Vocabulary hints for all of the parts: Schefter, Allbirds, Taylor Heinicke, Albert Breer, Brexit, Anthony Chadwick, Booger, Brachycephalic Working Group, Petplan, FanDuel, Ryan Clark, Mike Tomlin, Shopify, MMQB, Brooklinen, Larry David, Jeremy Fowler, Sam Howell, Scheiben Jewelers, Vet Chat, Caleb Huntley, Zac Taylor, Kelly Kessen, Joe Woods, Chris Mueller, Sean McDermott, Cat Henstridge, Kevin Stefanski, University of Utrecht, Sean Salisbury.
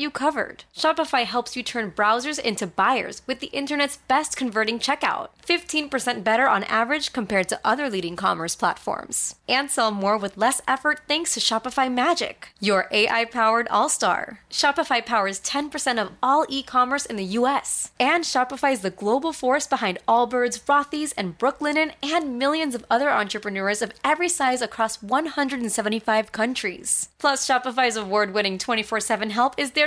you covered. Shopify helps you turn browsers into buyers with the internet's best converting checkout. 15% better on average compared to other leading commerce platforms. And sell more with less effort thanks to Shopify Magic, your AI-powered all-star. Shopify powers 10% of all e-commerce in the U.S. And Shopify is the global force behind Allbirds, Rothy's, and Brooklinen, and millions of other entrepreneurs of every size across 175 countries. Plus, Shopify's award-winning 24/7 help is there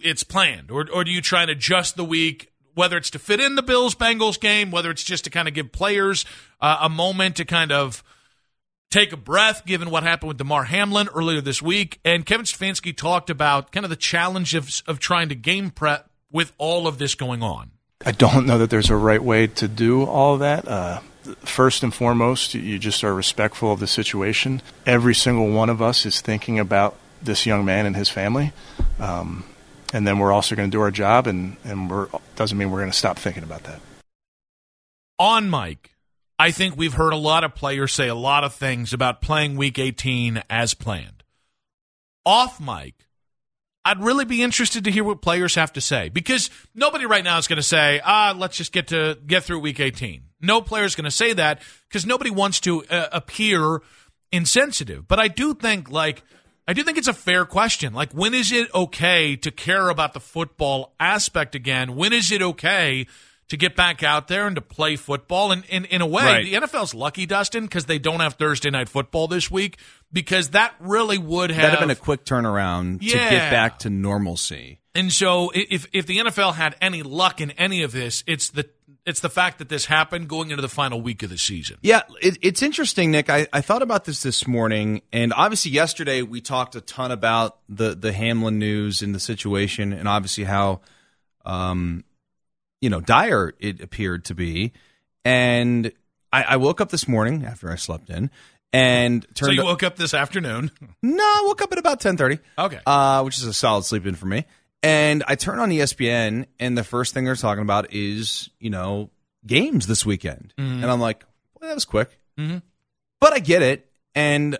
it's planned? Or do you try and adjust the week, whether it's to fit in the Bills-Bengals game, whether it's just to kind of give players a moment to kind of take a breath, given what happened with Damar Hamlin earlier this week. And Kevin Stefanski talked about kind of the challenge of trying to game prep with all of this going on. I don't know that there's a right way to do all of that. First and foremost, you just are respectful of the situation. Every single one of us is thinking about this young man and his family. And then we're also going to do our job, and doesn't mean we're going to stop thinking about that. On Mike, I think we've heard a lot of players say a lot of things about playing Week 18 as planned. Off mic, I'd really be interested to hear what players have to say, because nobody right now is going to say, let's just get through Week 18. No player is going to say that, because nobody wants to appear insensitive. But I do think, it's a fair question. Like, when is it okay to care about the football aspect again? When is it okay to get back out there and to play football? And in a way, right, the NFL's lucky, Dustin, because they don't have Thursday Night Football this week, because that really would have... That'd have been a quick turnaround to get back to normalcy. And so if the NFL had any luck in any of this, it's the fact that this happened going into the final week of the season. Yeah, it's interesting, Nick. I thought about this morning, and obviously yesterday we talked a ton about the Hamlin news and the situation, and obviously how... dire it appeared to be. And I woke up this morning after I slept in and turned... So you woke up this afternoon? No, I woke up at about 10:30. Okay. Which is a solid sleep in for me. And I turned on ESPN, and the first thing they're talking about is, games this weekend. Mm-hmm. And I'm like, well, that was quick. Mm-hmm. But I get it. And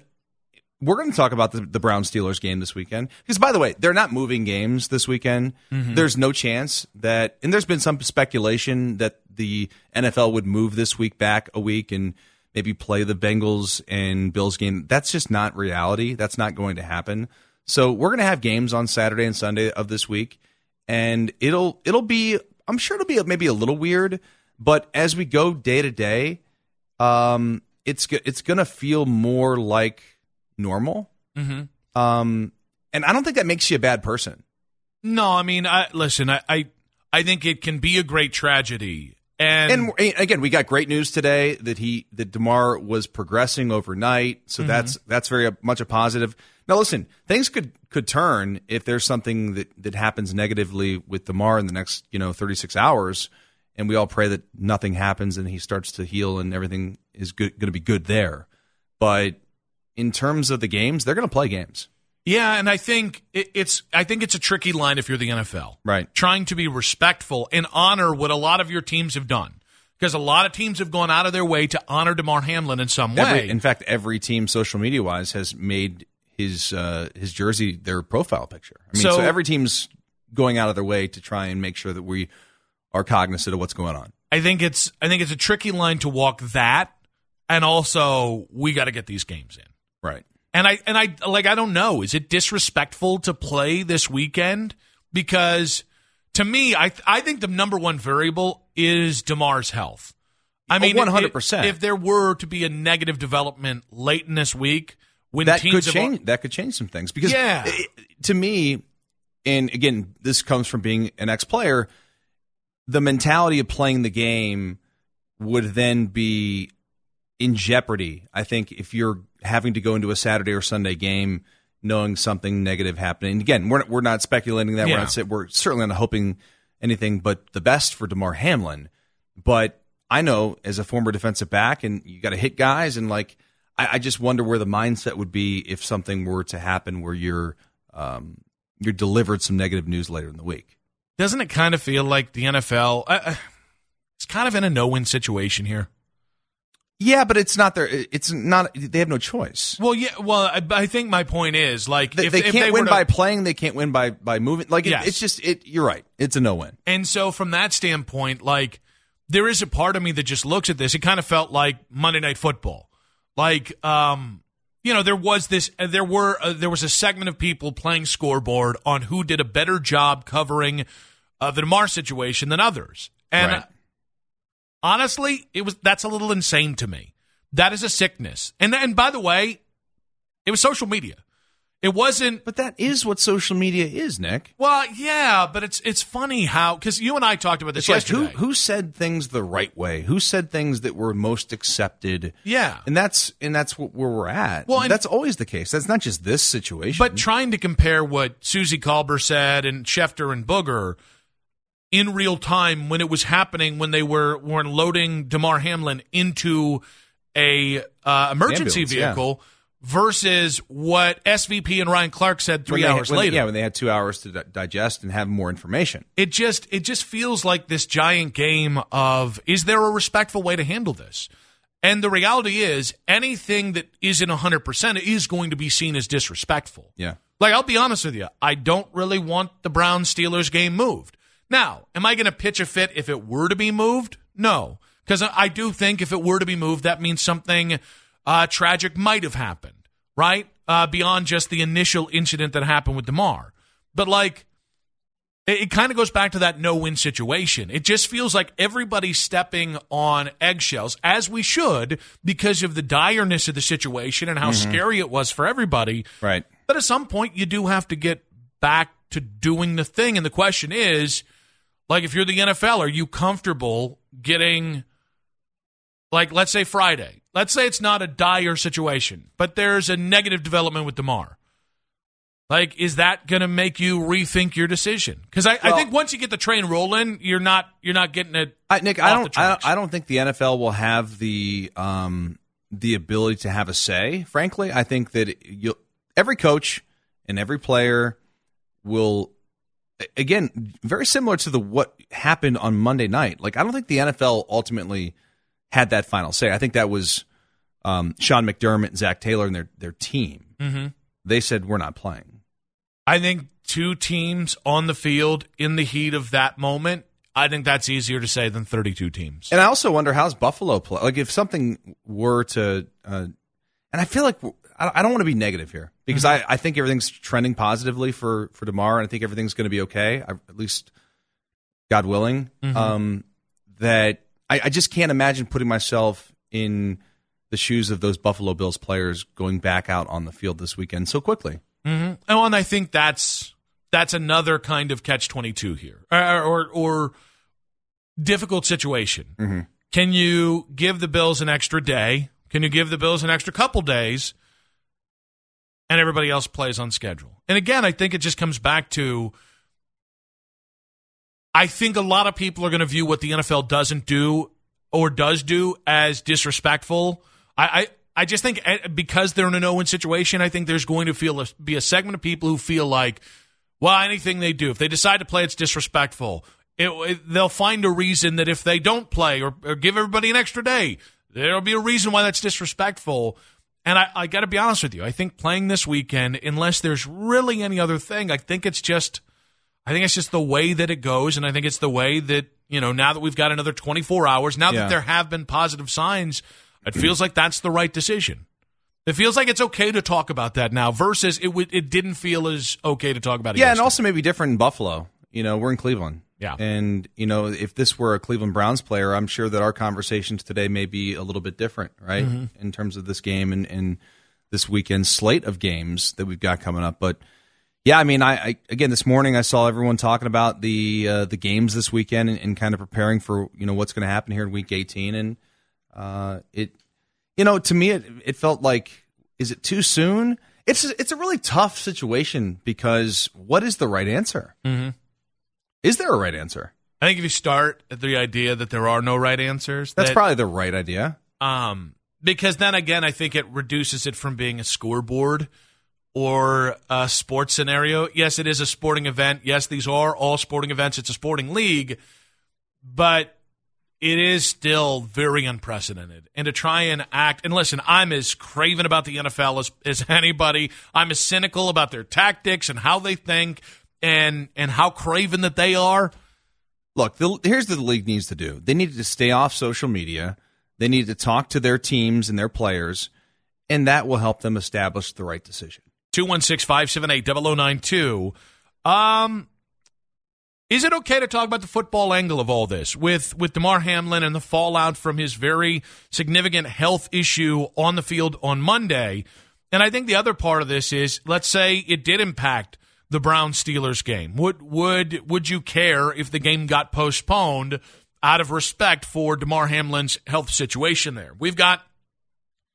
We're going to talk about the Browns-Steelers game this weekend. Because, by the way, they're not moving games this weekend. Mm-hmm. There's no chance that – and there's been some speculation that the NFL would move this week back a week and maybe play the Bengals and Bills game. That's just not reality. That's not going to happen. So we're going to have games on Saturday and Sunday of this week. And it'll be – I'm sure it'll be maybe a little weird. But as we go day to day, it's going to feel more like – normal. Mm-hmm. And I don't think that makes you a bad person. No, I mean, I think it can be a great tragedy. And again, we got great news today that that Damar was progressing overnight. So mm-hmm. that's very much a positive. Now, listen, things could turn if there's something that happens negatively with Damar in the next 36 hours. And we all pray that nothing happens and he starts to heal and everything is going to be good there. But in terms of the games, they're going to play games. Yeah, and I think it's a tricky line if you're the NFL. Right. Trying to be respectful and honor what a lot of your teams have done. Because a lot of teams have gone out of their way to honor Damar Hamlin in some way. In fact, every team, social media-wise, has made his jersey their profile picture. I mean, so every team's going out of their way to try and make sure that we are cognizant of what's going on. I think it's a tricky line to walk that, and also we got to get these games in. Right. And I don't know. Is it disrespectful to play this weekend? Because to me, I think the number one variable is Damar's health. I mean, 100%. If there were to be a negative development late in this week, when that teams could change, that could change some things. Because to me, and again, this comes from being an ex-player, the mentality of playing the game would then be in jeopardy, I think, if you're having to go into a Saturday or Sunday game knowing something negative happening. Again, we're not speculating that. Yeah. We're certainly not hoping anything but the best for Damar Hamlin. But I know, as a former defensive back, and you got to hit guys, and like I just wonder where the mindset would be if something were to happen where you're delivered some negative news later in the week. Doesn't it kind of feel like the NFL it's kind of in a no-win situation here? Yeah, but it's not their. It's not. They have no choice. Well, yeah. Well, I think my point is like if they can't win by playing. They can't win by moving. Like yes. It's just. You're right. It's a no win. And so from that standpoint, like there is a part of me that just looks at this. It kind of felt like Monday Night Football. Like there was a segment of people playing scoreboard on who did a better job covering the Damar situation than others. And. Right. Honestly, that's a little insane to me. That is a sickness. And by the way, it was social media. It wasn't. But that is what social media is, Nick. Well, yeah, but it's funny how, because you and I talked about this yesterday. Like who said things the right way? Who said things that were most accepted? Yeah, and that's where we're at. Well, that's always the case. That's not just this situation. But trying to compare what Susie Kalber said and Schefter and Booger in real time when it was happening, when they were loading Damar Hamlin into a emergency vehicle, yeah, versus what SVP and Ryan Clark said three hours later. Yeah, when they had 2 hours to digest and have more information. It just feels like this giant game of, is there a respectful way to handle this? And the reality is, anything that isn't 100% is going to be seen as disrespectful. Yeah. Like, I'll be honest with you, I don't really want the Browns-Steelers game moved. Now, am I going to pitch a fit if it were to be moved? No, because I do think if it were to be moved, that means something tragic might have happened, right? Beyond just the initial incident that happened with Damar. But, like, it kind of goes back to that no-win situation. It just feels like everybody's stepping on eggshells, as we should, because of the direness of the situation and how mm-hmm. scary it was for everybody. Right. But at some point, you do have to get back to doing the thing. And the question is, like, if you're the NFL, are you comfortable getting, like, let's say Friday. Let's say it's not a dire situation, but there's a negative development with Damar. Like, is that going to make you rethink your decision? Because I think once you get the train rolling, you're not getting it. I don't think the NFL will have the ability to have a say. Frankly, I think that every coach and every player will, again, very similar to what happened on Monday night. Like, I don't think the NFL ultimately had that final say. I think that was Sean McDermott and Zac Taylor and their team. Mm-hmm. They said, we're not playing. I think two teams on the field in the heat of that moment, I think that's easier to say than 32 teams. And I also wonder, how's Buffalo play? Like, if something were to and I feel like I don't want to be negative here because mm-hmm. I think everything's trending positively for Damar, and I think everything's going to be okay, at least God willing, mm-hmm. That I just can't imagine putting myself in the shoes of those Buffalo Bills players going back out on the field this weekend so quickly. Mm-hmm. Oh, and I think that's another kind of catch-22 here, or difficult situation. Mm-hmm. Can you give the Bills an extra day? Can you give the Bills an extra couple days? And everybody else plays on schedule. And again, I think it just comes back to, I think a lot of people are going to view what the NFL doesn't do or does do as disrespectful. I just think because they're in an 0-win situation, I think there's going to be a segment of people who feel like, well, anything they do, if they decide to play, it's disrespectful. They'll find a reason that if they don't play or give everybody an extra day, there'll be a reason why that's disrespectful. And I got to be honest with you, I think playing this weekend, unless there's really any other thing, I think it's just the way that it goes, and I think it's the way that, you know, now that we've got another 24 hours, now that there have been positive signs, it feels like that's the right decision. It feels like it's okay to talk about that now versus it didn't feel as okay to talk about it. Yeah, and also maybe different in Buffalo. You know, we're in Cleveland. Yeah. And, you know, if this were a Cleveland Browns player, I'm sure that our conversations today may be a little bit different, right, mm-hmm. in terms of this game and this weekend slate of games that we've got coming up. But, yeah, I mean, I again, this morning I saw everyone talking about the games this weekend and kind of preparing for, you know, what's going to happen here in Week 18. And it, you know, to me, it felt like, is it too soon? It's a really tough situation because what is the right answer? Mm-hmm. Is there a right answer? I think if you start at the idea that there are no right answers, that's probably the right idea. Because then again, I think it reduces it from being a scoreboard or a sports scenario. Yes, it is a sporting event. Yes, these are all sporting events. It's a sporting league, but it is still very unprecedented. And to try and act, and listen, I'm as craven about the NFL as anybody. I'm as cynical about their tactics and how they think and how craven that they are. Look, here's what the league needs to do. They need to stay off social media. They need to talk to their teams and their players, and that will help them establish the right decision. 216-578-0092. Is it okay to talk about the football angle of all this with Damar Hamlin and the fallout from his very significant health issue on the field on Monday? And I think the other part of this is, let's say it did impact the Browns-Steelers game. Would you care if the game got postponed out of respect for Damar Hamlin's health situation there? We've got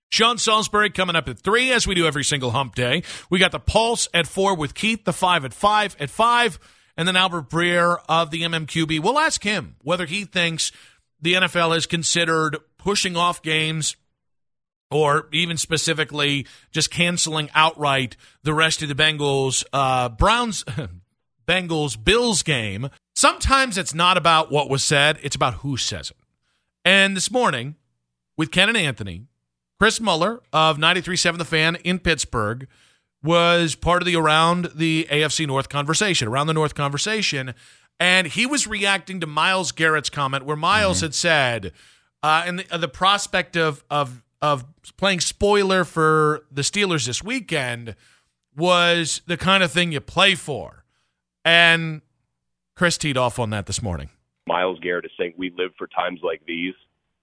Sean Salisbury coming up at 3, as we do every single hump day. We got the Pulse at 4 with Keith, the 5 at 5 at 5. And then Albert Breer of the MMQB. We'll ask him whether he thinks the NFL has considered pushing off games or even specifically just canceling outright the rest of the Bengals-Bills game. Sometimes it's not about what was said. It's about who says it. And this morning, with Ken and Anthony, Chris Mueller of 93.7 The Fan in Pittsburgh was part of the Around the AFC North conversation, and he was reacting to Myles Garrett's comment where Myles mm-hmm. had said, and the prospect of playing spoiler for the Steelers this weekend was the kind of thing you play for. And Chris teed off on that this morning. Myles Garrett is saying, we live for times like these.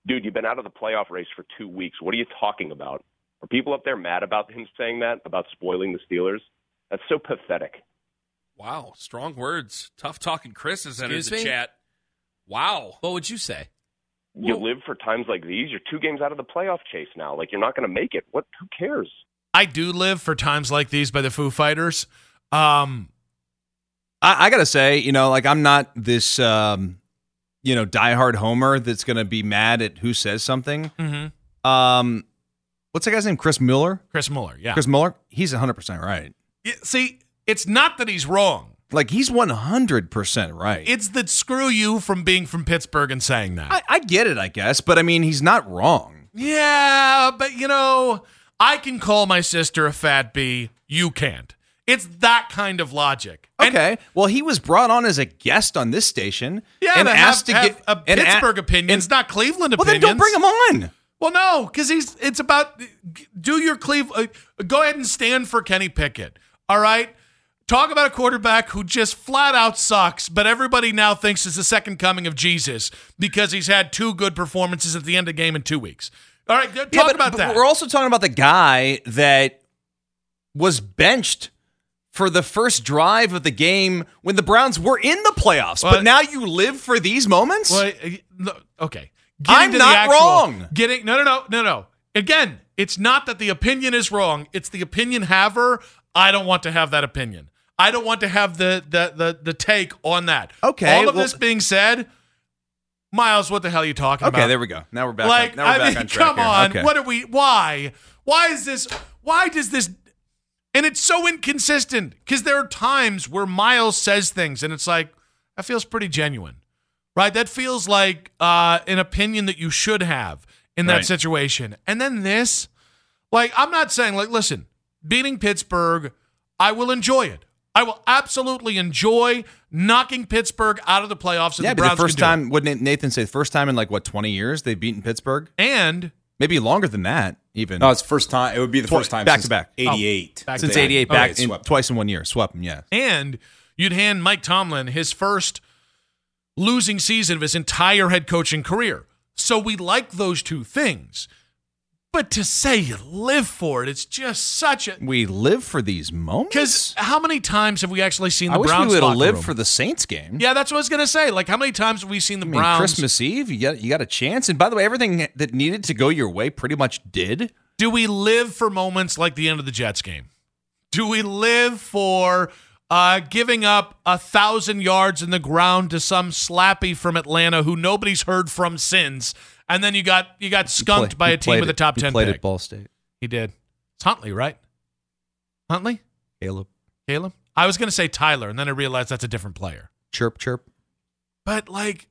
Dude, you've been out of the playoff race for 2 weeks. What are you talking about? Are people up there mad about him saying that, about spoiling the Steelers? That's so pathetic. Wow, strong words. Tough talking Chris has entered the chat. Wow. What would you say? You live for times like these. You're 2 games out of the playoff chase now. Like, you're not going to make it. What? Who cares? I do live for times like these by the Foo Fighters. I got to say, you know, like, I'm not this, you know, diehard homer that's going to be mad at who says something. Mm-hmm. What's that guy's name? Chris Mueller? Chris Mueller, yeah. Chris Mueller? He's 100% right. See, it's not that he's wrong. Like, he's 100% right. It's that screw you from being from Pittsburgh and saying that. I get it, I guess, but, I mean, he's not wrong. Yeah, but, you know, I can call my sister a fat bee. You can't. It's that kind of logic. Okay. And, well, he was brought on as a guest on this station. Yeah, and asked to get a Pittsburgh opinion. It's not Cleveland opinion. Well, then don't bring him on. Well, no, because he's. It's about do your Cleveland. Go ahead and stand for Kenny Pickett. All right. Talk about a quarterback who just flat out sucks, but everybody now thinks is the second coming of Jesus because he's had two good performances at the end of the game in 2 weeks. All right, talk about that. We're also talking about the guy that was benched for the first drive of the game when the Browns were in the playoffs. Well, but now you live for these moments? Well, okay. I'm not wrong. No. Again, it's not that the opinion is wrong. It's the opinion haver. I don't want to have that opinion. I don't want to have the take on that. Okay. All of this being said, Myles, what the hell are you talking about? Okay, there we go. Now we're back. Like, now we're back on track. Come on. Okay. What are we? Why? Why is this? Why does this? And it's so inconsistent because there are times where Myles says things and it's like, that feels pretty genuine, right? That feels like an opinion that you should have in that situation. And then this, like, I'm not saying, like, listen, beating Pittsburgh, I will enjoy it. I will absolutely enjoy knocking Pittsburgh out of the playoffs. Yeah, but the first time, wouldn't Nathan say, the first time in like, what, 20 years they've beaten Pittsburgh? And maybe longer than that, even. No, it's first time. It would be the first time back to back. 88. Since 88, back twice in 1 year. Swept them, yeah. And you'd hand Mike Tomlin his first losing season of his entire head coaching career. So we like those two things. But to say you live for it, it's just such a... We live for these moments? Because how many times have we actually seen the Browns locker room? I wish we would have lived for the Saints game. Yeah, that's what I was going to say. Like, how many times have we seen the Browns... Christmas Eve, you got a chance. And by the way, everything that needed to go your way pretty much did. Do we live for moments like the end of the Jets game? Do we live for giving up 1,000 yards in the ground to some slappy from Atlanta who nobody's heard from since... And then you got skunked by a team with a top 10 pick. He played at Ball State. He did. It's Huntley, right? Huntley? Caleb. I was going to say Tyler, and then I realized that's a different player. Chirp. But, like,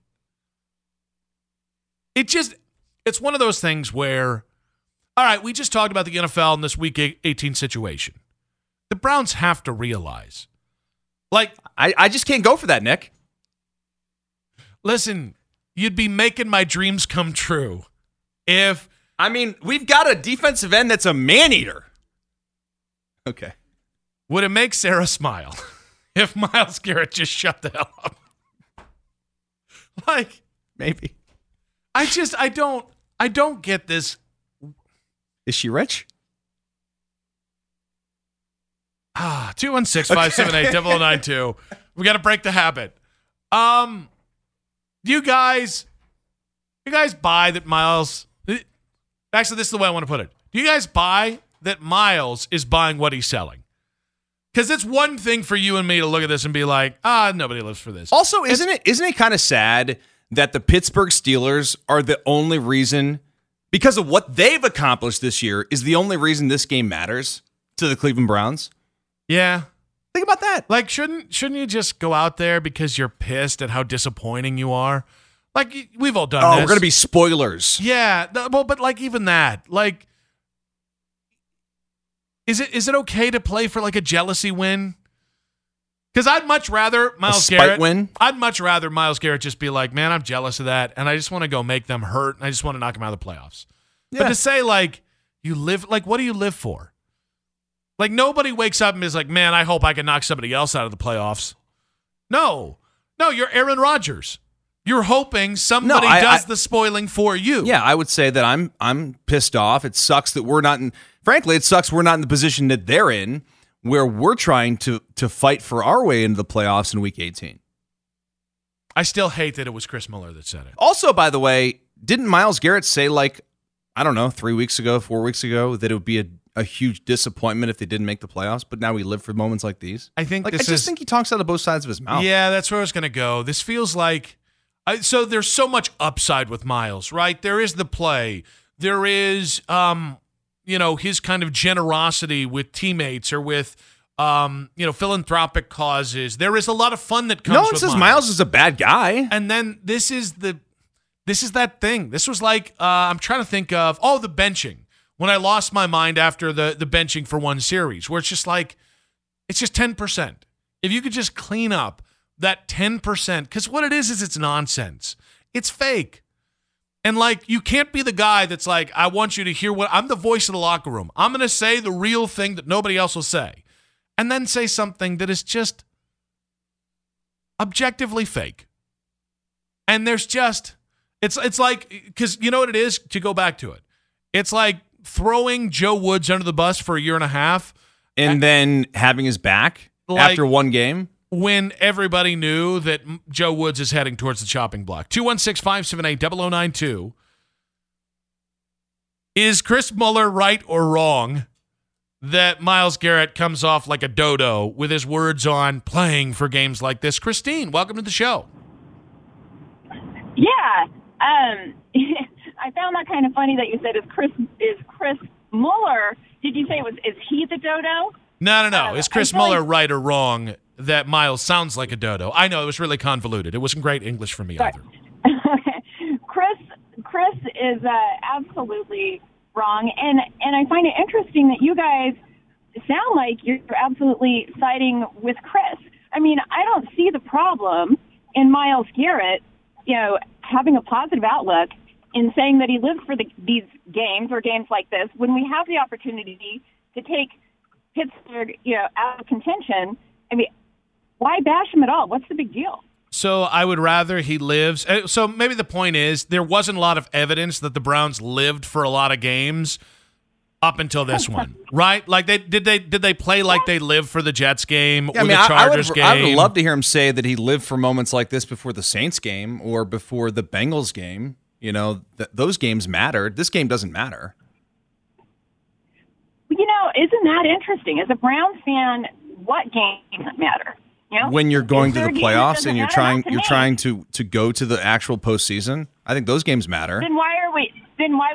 it's one of those things where, all right, we just talked about the NFL in this Week 18 situation. The Browns have to realize. Like, I just can't go for that, Nick. Listen... You'd be making my dreams come true if... I mean, we've got a defensive end that's a man-eater. Okay. Would it make Sarah smile if Myles Garrett just shut the hell up? Like... Maybe. I don't get this. Is she rich? 216-578-0092. We got to break the habit. Do you guys buy that Myles... Actually, this is the way I want to put it. Do you guys buy that Myles is buying what he's selling? Because it's one thing for you and me to look at this and be like, nobody lives for this. Also, isn't it kind of sad that the Pittsburgh Steelers are the only reason, because of what they've accomplished this year, is the only reason this game matters to the Cleveland Browns? Yeah. Think about that. Like, shouldn't you just go out there because you're pissed at how disappointing you are? Like, we've all done this. Oh, we're going to be spoilers. Yeah. Well, but like, even that, like, is it okay to play for like a jealousy win? Because I'd much rather Myles Garrett win. I'd much rather Myles Garrett just be like, man, I'm jealous of that. And I just want to go make them hurt. And I just want to knock them out of the playoffs. Yeah. But to say like, you live, like, what do you live for? Like, nobody wakes up and is like, man, I hope I can knock somebody else out of the playoffs. No, you're Aaron Rodgers. You're hoping somebody does the spoiling for you. Yeah, I would say that I'm pissed off. It sucks that we're not in... Frankly, it sucks we're not in the position that they're in where we're trying to fight for our way into the playoffs in Week 18. I still hate that it was Chris Mueller that said it. Also, by the way, didn't Myles Garrett say, like, I don't know, 4 weeks ago, that it would be a huge disappointment if they didn't make the playoffs, but now we live for moments like these? I just think he talks out of both sides of his mouth. Yeah, that's where I was going to go. This feels like... So there's so much upside with Myles, right? There is the play. There is, his kind of generosity with teammates or with, philanthropic causes. There is a lot of fun that comes with Myles. No one says Myles is a bad guy. And then this is that thing. This was like, I'm trying to think of, the benching. when I lost my mind after the benching for one series, where it's just like, it's just 10%. If you could just clean up that 10%, because what it is it's nonsense. It's fake. And, like, you can't be the guy that's like, I want you to hear what – I'm the voice of the locker room. I'm going to say the real thing that nobody else will say. And then say something that is just objectively fake. And there's just – it's like – because you know what it is? To go back to it. It's like throwing Joe Woods under the bus for a year and a half. And then having his back after one game. When everybody knew that Joe Woods is heading towards the chopping block. 216-578-0092. Is Chris Mueller right or wrong that Myles Garrett comes off like a dodo with his words on playing for games like this? Christine, welcome to the show. Yeah. I found that kind of funny that you said, is Chris Mueller, did you say is he the dodo? No. Is Chris Mueller right or wrong that Myles sounds like a dodo? I know it was really convoluted. It wasn't great English for me either. Okay. Chris is absolutely wrong, and I find it interesting that you guys sound like you're absolutely siding with Chris. I mean, I don't see the problem in Myles Garrett, you know, having a positive outlook in saying that he lives for these games or games like this when we have the opportunity to take Pittsburgh, you know, out of contention. I mean, why bash him at all? What's the big deal? So I would rather he lives. So maybe the point is there wasn't a lot of evidence that the Browns lived for a lot of games up until this one, right? Like did they play like they lived for the Jets game or the Chargers game? I would love to hear him say that he lived for moments like this before the Saints game or before the Bengals game. You know, those games mattered. This game doesn't matter. You know, isn't that interesting? As a Browns fan, what games matter? You know? When you're going to the playoffs and you're trying to go to the actual postseason, I think those games matter. Then why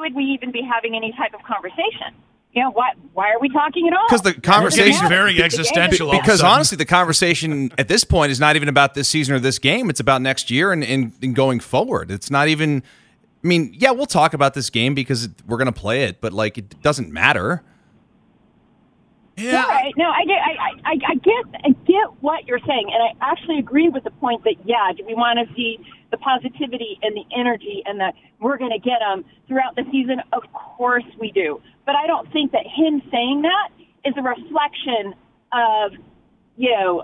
would we even be having any type of conversation? You know, why are we talking at all? Because the conversation is very existential. Because honestly, the conversation at this point is not even about this season or this game. It's about next year and going forward. It's not even. I mean, yeah, we'll talk about this game because we're going to play it, but like it doesn't matter. Yeah. Right. No, I get what you're saying, and I actually agree with the point that, yeah, do we want to see the positivity and the energy and that we're going to get them throughout the season? Of course we do. But I don't think that him saying that is a reflection of, you know,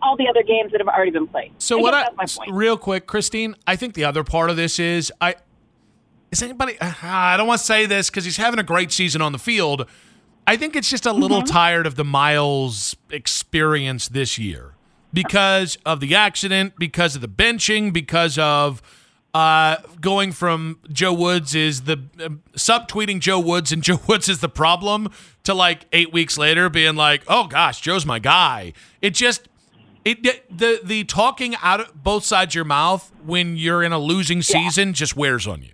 all the other games that have already been played. So that's my point. Real quick, Christine, I think the other part of this is, I don't want to say this because he's having a great season on the field. I think it's just a little tired of the Myles experience this year because of the accident, because of the benching, because of going from Joe Woods is the subtweeting Joe Woods and Joe Woods is the problem to like 8 weeks later being like, oh gosh, Joe's my guy. It just the talking out of both sides of your mouth when you're in a losing season just wears on you.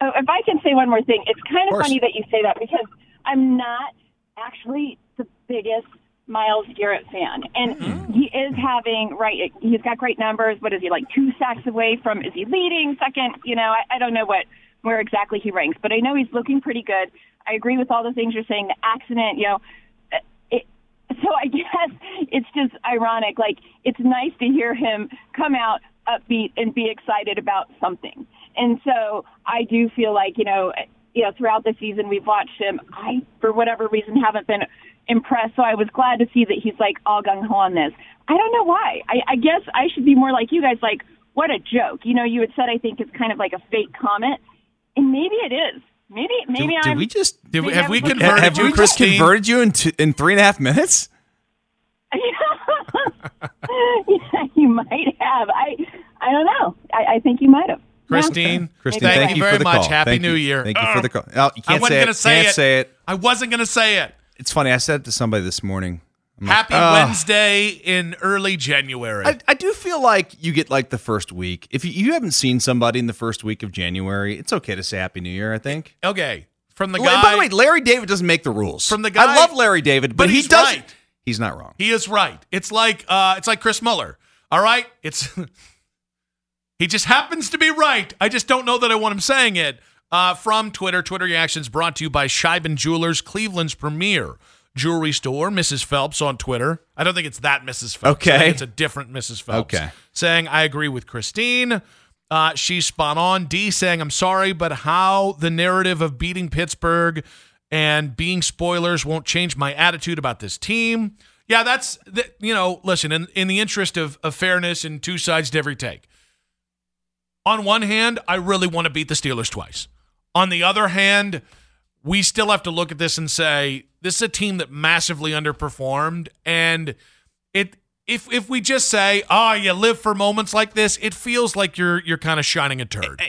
Oh, if I can say one more thing, it's kind of funny that you say that because I'm not actually the biggest Myles Garrett fan. And he is having, right, he's got great numbers. What is he, like 2 sacks away from, is he leading second? You know, I don't know where exactly he ranks, but I know he's looking pretty good. I agree with all the things you're saying, the accident, you know. So I guess it's just ironic. Like, it's nice to hear him come out upbeat and be excited about something. And so I do feel like, you know, throughout the season, we've watched him. I, for whatever reason, haven't been impressed. So I was glad to see that he's like all gung ho on this. I don't know why. I guess I should be more like you guys. Like, what a joke! You know, you had said I think it's kind of like a fake comment, and maybe it is. Maybe I'm. Did we just? Have we converted you in 3.5 minutes? Yeah, you might have. I don't know. I think you might have. Christine, thank you very much. Happy New Year. Thank you for the call. No, you can't say it. I wasn't going to say it. It's funny. I said it to somebody this morning. Happy Wednesday in early January. I do feel like you get like the first week. If you haven't seen somebody in the first week of January, it's okay to say Happy New Year, I think. Okay. From the guy. By the way, Larry David doesn't make the rules. From the guy. I love Larry David, but he doesn't. Right. He's not wrong. He is right. It's like Chris Mueller. All right? It's... He just happens to be right. I just don't know that I want him saying it. From Twitter, Twitter Reactions brought to you by Scheiben Jewelers, Cleveland's premier jewelry store. Mrs. Phelps on Twitter. I don't think it's that Mrs. Phelps. Okay. I think it's a different Mrs. Phelps. Okay. Saying, I agree with Christine. She's spot on. D saying, I'm sorry, but how the narrative of beating Pittsburgh and being spoilers won't change my attitude about this team. Yeah, that's, you know, listen, in the interest of fairness and two sides to every take. On one hand, I really want to beat the Steelers twice. On the other hand, we still have to look at this and say, this is a team that massively underperformed. And if we just say, oh, you live for moments like this, it feels like you're kind of shining a turd.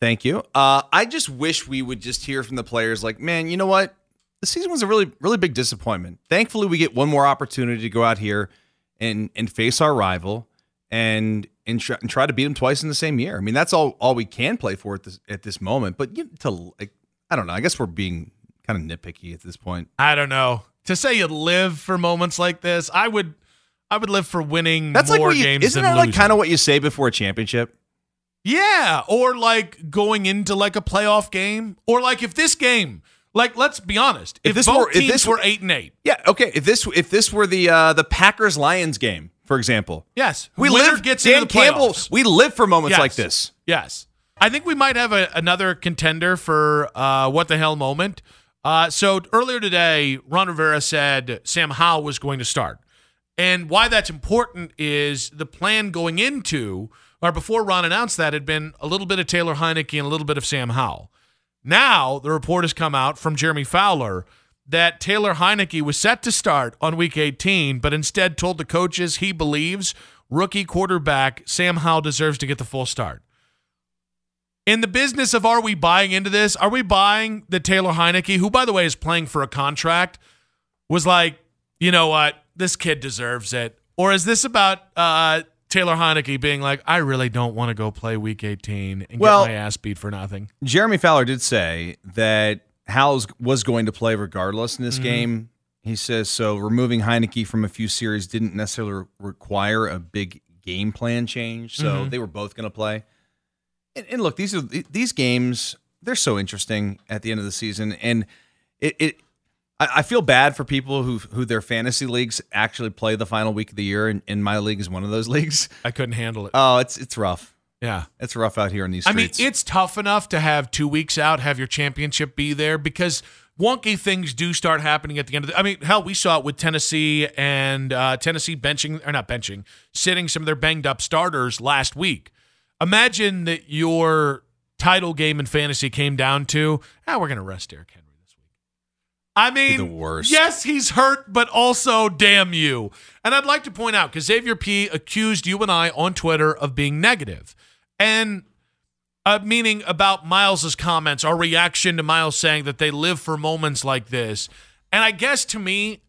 Thank you. I just wish we would just hear from the players like, man, you know what? The season was a really, really big disappointment. Thankfully, we get one more opportunity to go out here and face our rival and try to beat them twice in the same year. I mean, that's all we can play for at this moment. But I don't know. I guess we're being kind of nitpicky at this point. I don't know. To say you live for moments like this, I would live for winning that's more like games. Isn't that like kind of what you say before a championship? Yeah, or like going into like a playoff game, or like if this game. Like, let's be honest. If this were 8-8, yeah, okay. If this were the Packers Lions game, for example, yes, we live. Gets Dan into the Campbell. We live for moments like this. Yes, I think we might have another contender for what the hell moment. So earlier today, Ron Rivera said Sam Howell was going to start, and why that's important is the plan going into or before Ron announced that had been a little bit of Taylor Heinicke and a little bit of Sam Howell. Now, the report has come out from Jeremy Fowler that Taylor Heinicke was set to start on Week 18, but instead told the coaches he believes rookie quarterback Sam Howell deserves to get the full start. In the business of are we buying into this, are we buying that Taylor Heinicke, who, by the way, is playing for a contract, was like, you know what, this kid deserves it? Or is this about Taylor Heinicke being like, I really don't want to go play Week 18 and get my ass beat for nothing? Jeremy Fowler did say that Howell was going to play regardless in this game. He says, so removing Heinicke from a few series didn't necessarily require a big game plan change, so they were both going to play. And look, these games, they're so interesting at the end of the season, and I feel bad for people who their fantasy leagues actually play the final week of the year, and my league is one of those leagues. I couldn't handle it. Oh, it's rough. Yeah. It's rough out here in these streets. I mean, it's tough enough to have 2 weeks out, have your championship be there, because wonky things do start happening at the end of the... I mean, hell, we saw it with Tennessee and Tennessee sitting some of their banged-up starters last week. Imagine that your title game in fantasy came down to, we're going to rest Derrick Henry. I mean, the worst. Yes, he's hurt, but also, damn you. And I'd like to point out, because Xavier P. accused you and I on Twitter of being negative. And meaning about Miles' comments, our reaction to Myles saying that they live for moments like this. And I guess to me,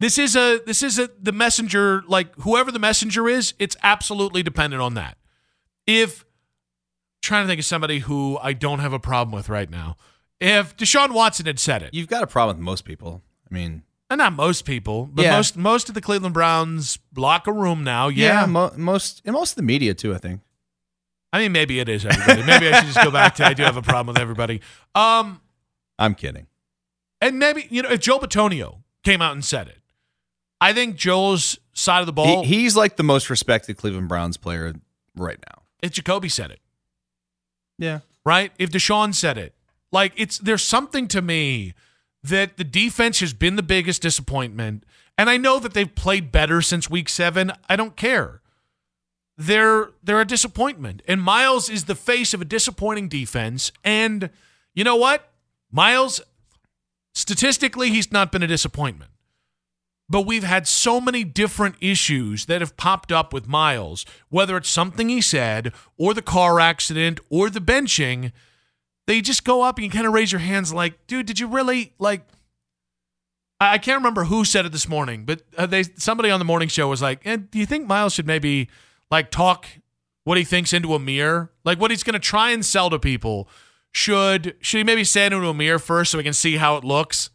this is the messenger, like whoever the messenger is, it's absolutely dependent on that. If, I'm trying to think of somebody who I don't have a problem with right now. If Deshaun Watson had said it. You've got a problem with most people. I mean. And not most people, but most of the Cleveland Browns locker room now. Yeah. most of the media too, I think. I mean, maybe it is everybody. Maybe I should just go back to I do have a problem with everybody. I'm kidding. And maybe, you know, if Joel Bitonio came out and said it, I think Joel's side of the ball. He's like the most respected Cleveland Browns player right now. If Jacoby said it. Yeah. Right? If Deshaun said it. Like, there's something to me that the defense has been the biggest disappointment, and I know that they've played better since Week 7. I don't care. They're a disappointment, and Myles is the face of a disappointing defense. And you know what? Myles, statistically, he's not been a disappointment. But we've had so many different issues that have popped up with Myles, whether it's something he said or the car accident or the benching. They just go up and you kind of raise your hands like, dude, did you really, like, I can't remember who said it this morning, but somebody on the morning show was like, do you think Myles should maybe, like, talk what he thinks into a mirror? Like, what he's going to try and sell to people, should he maybe say it into a mirror first so we can see how it looks?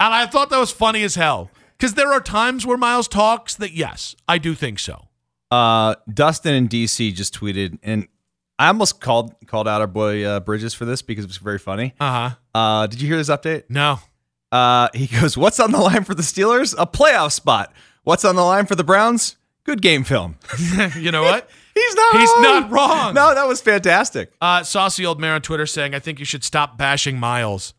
And I thought that was funny as hell, because there are times where Myles talks that, yes, I do think so. Dustin in D.C. just tweeted, and I almost called out our boy Bridges for this because it was very funny. Did you hear this update? No. He goes, what's on the line for the Steelers? A playoff spot. What's on the line for the Browns? Good game film. You know what? He's not wrong. No, that was fantastic. Saucy old man on Twitter saying, I think you should stop bashing Myles.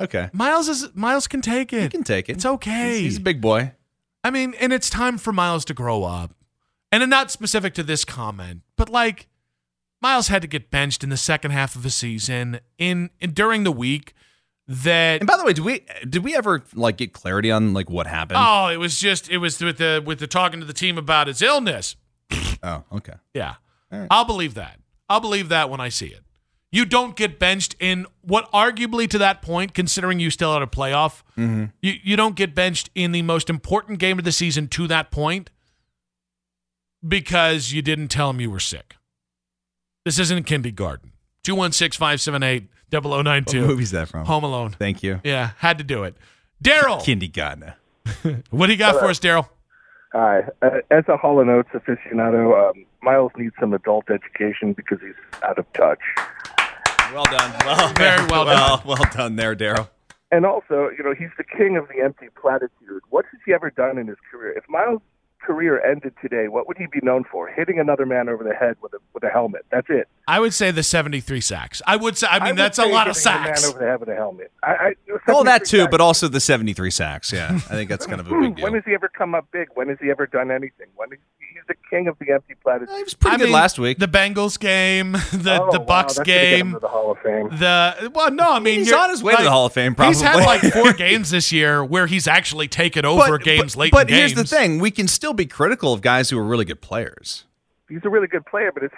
Okay. Myles can take it. He can take it. It's okay. He's a big boy. I mean, and it's time for Myles to grow up. And I'm not specific to this comment, but like, Myles had to get benched in the second half of the season during the week. That, and by the way, did we ever like get clarity on like what happened? Oh, it was with the talking to the team about his illness. Oh, okay. Yeah. All right. I'll believe that. I'll believe that when I see it. You don't get benched in what arguably to that point, considering you still had a playoff, you don't get benched in the most important game of the season to that point because you didn't tell him you were sick. This isn't kindergarten. 216-578-0092. What movie's that from? Home Alone. Thank you. Yeah, had to do it. Daryl. Kindergarten. What do you got for us, Daryl? Hi. As a Hall and Oates aficionado, Myles needs some adult education because he's out of touch. Well done. Well, very well done. Well done there, Daryl. And also, you know, he's the king of the empty platitude. What has he ever done in his career? If Myles' career ended today, what would he be known for? Hitting another man over the head with a helmet. That's it. I would say the 73 sacks. I would say. I mean, that's a lot of sacks. Man over the head with a helmet. All that too, sacks. But also the 73 sacks. Yeah, I think that's kind of a big deal. When has he ever come up big? When has he ever done anything? He's the king of the empty platitudes. He was pretty good last week. The Bengals game, the Bucks game, the Hall of Fame. He's on his way to the Hall of Fame. Probably he's had like 4 games this year where he's actually taken over games late. But here's the thing: we can still be critical of guys who are really good players. He's a really good player, but his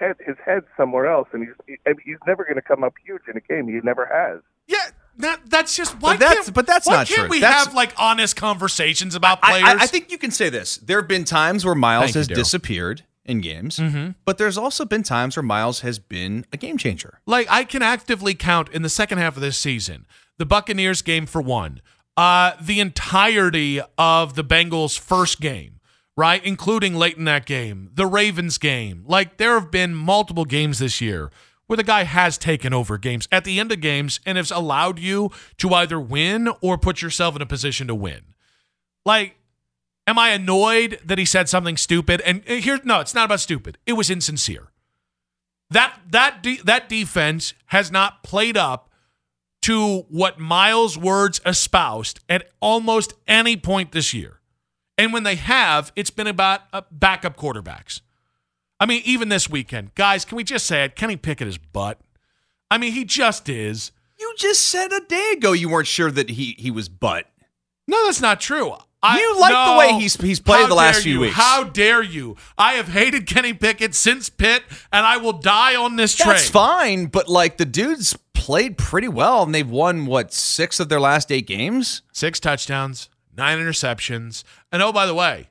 head's somewhere else, and he's never going to come up huge in a game. He never has. Yeah, that's just why. But that's not true. Have like honest conversations about players? I think you can say this. There have been times where Myles has disappeared in games, but there's also been times where Myles has been a game changer. Like I can actively count in the second half of this season, the Buccaneers game for one, the entirety of the Bengals' first game. Right, including late in that game, the Ravens game. Like, there have been multiple games this year where the guy has taken over games at the end of games and has allowed you to either win or put yourself in a position to win. Like, am I annoyed that he said something stupid? And no, it's not about stupid. It was insincere. That defense has not played up to what Myles' words espoused at almost any point this year. And when they have, it's been about backup quarterbacks. I mean, even this weekend. Guys, can we just say it? Kenny Pickett is butt. I mean, he just is. You just said a day ago you weren't sure that he was butt. No, that's not true. The way he's played the last few weeks. How dare you? I have hated Kenny Pickett since Pitt, and I will die on this train. That's fine, but like the dude's played pretty well, and they've won, 6 of their last 8 games? 6 touchdowns. 9 interceptions. And oh, by the way,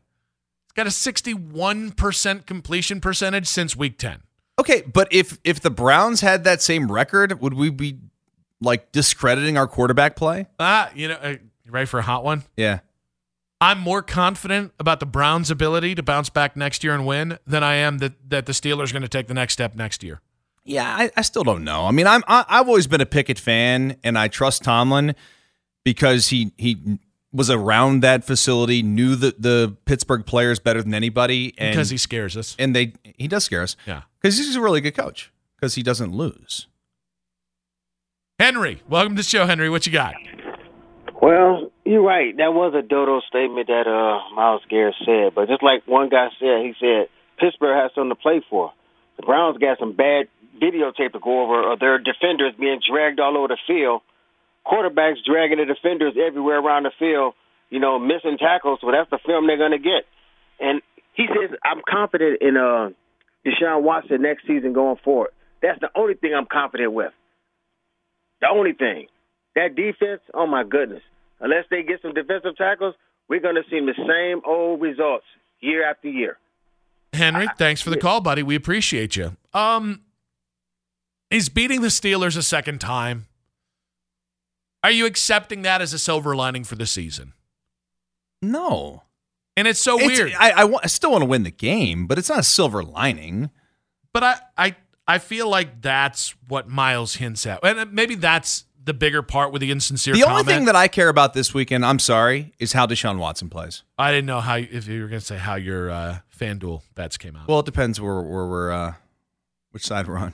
it's got a 61% completion percentage since week 10. Okay, but if the Browns had that same record, would we be like discrediting our quarterback play? You ready for a hot one? Yeah. I'm more confident about the Browns' ability to bounce back next year and win than I am that the Steelers are going to take the next step next year. Yeah, I still don't know. I mean, I've always been a Pickett fan, and I trust Tomlin because he was around that facility, knew the Pittsburgh players better than anybody. And, because he scares us. And he does scare us. Yeah. Because he's a really good coach. Because he doesn't lose. Henry, welcome to the show, Henry. What you got? Well, you're right. That was a dodo statement that Myles Garrett said. But just like one guy said, he said, Pittsburgh has something to play for. The Browns got some bad videotape to go over of their defenders being dragged all over the field. Quarterbacks dragging the defenders everywhere around the field, missing tackles. So that's the film they're going to get. And he says, I'm confident in Deshaun Watson next season going forward. That's the only thing I'm confident with. The only thing. That defense, oh, my goodness. Unless they get some defensive tackles, we're going to see the same old results year after year. Henry, thanks for the call, buddy. We appreciate you. Is beating the Steelers a second time? Are you accepting that as a silver lining for the season? No. And it's so weird. I still want to win the game, but it's not a silver lining. But I I feel like that's what Myles hints at. And maybe that's the bigger part with the insincere comment. The only thing that I care about this weekend, I'm sorry, is how Deshaun Watson plays. I didn't know how if you were going to say how your FanDuel bets came out. Well, it depends where we're which side we're on.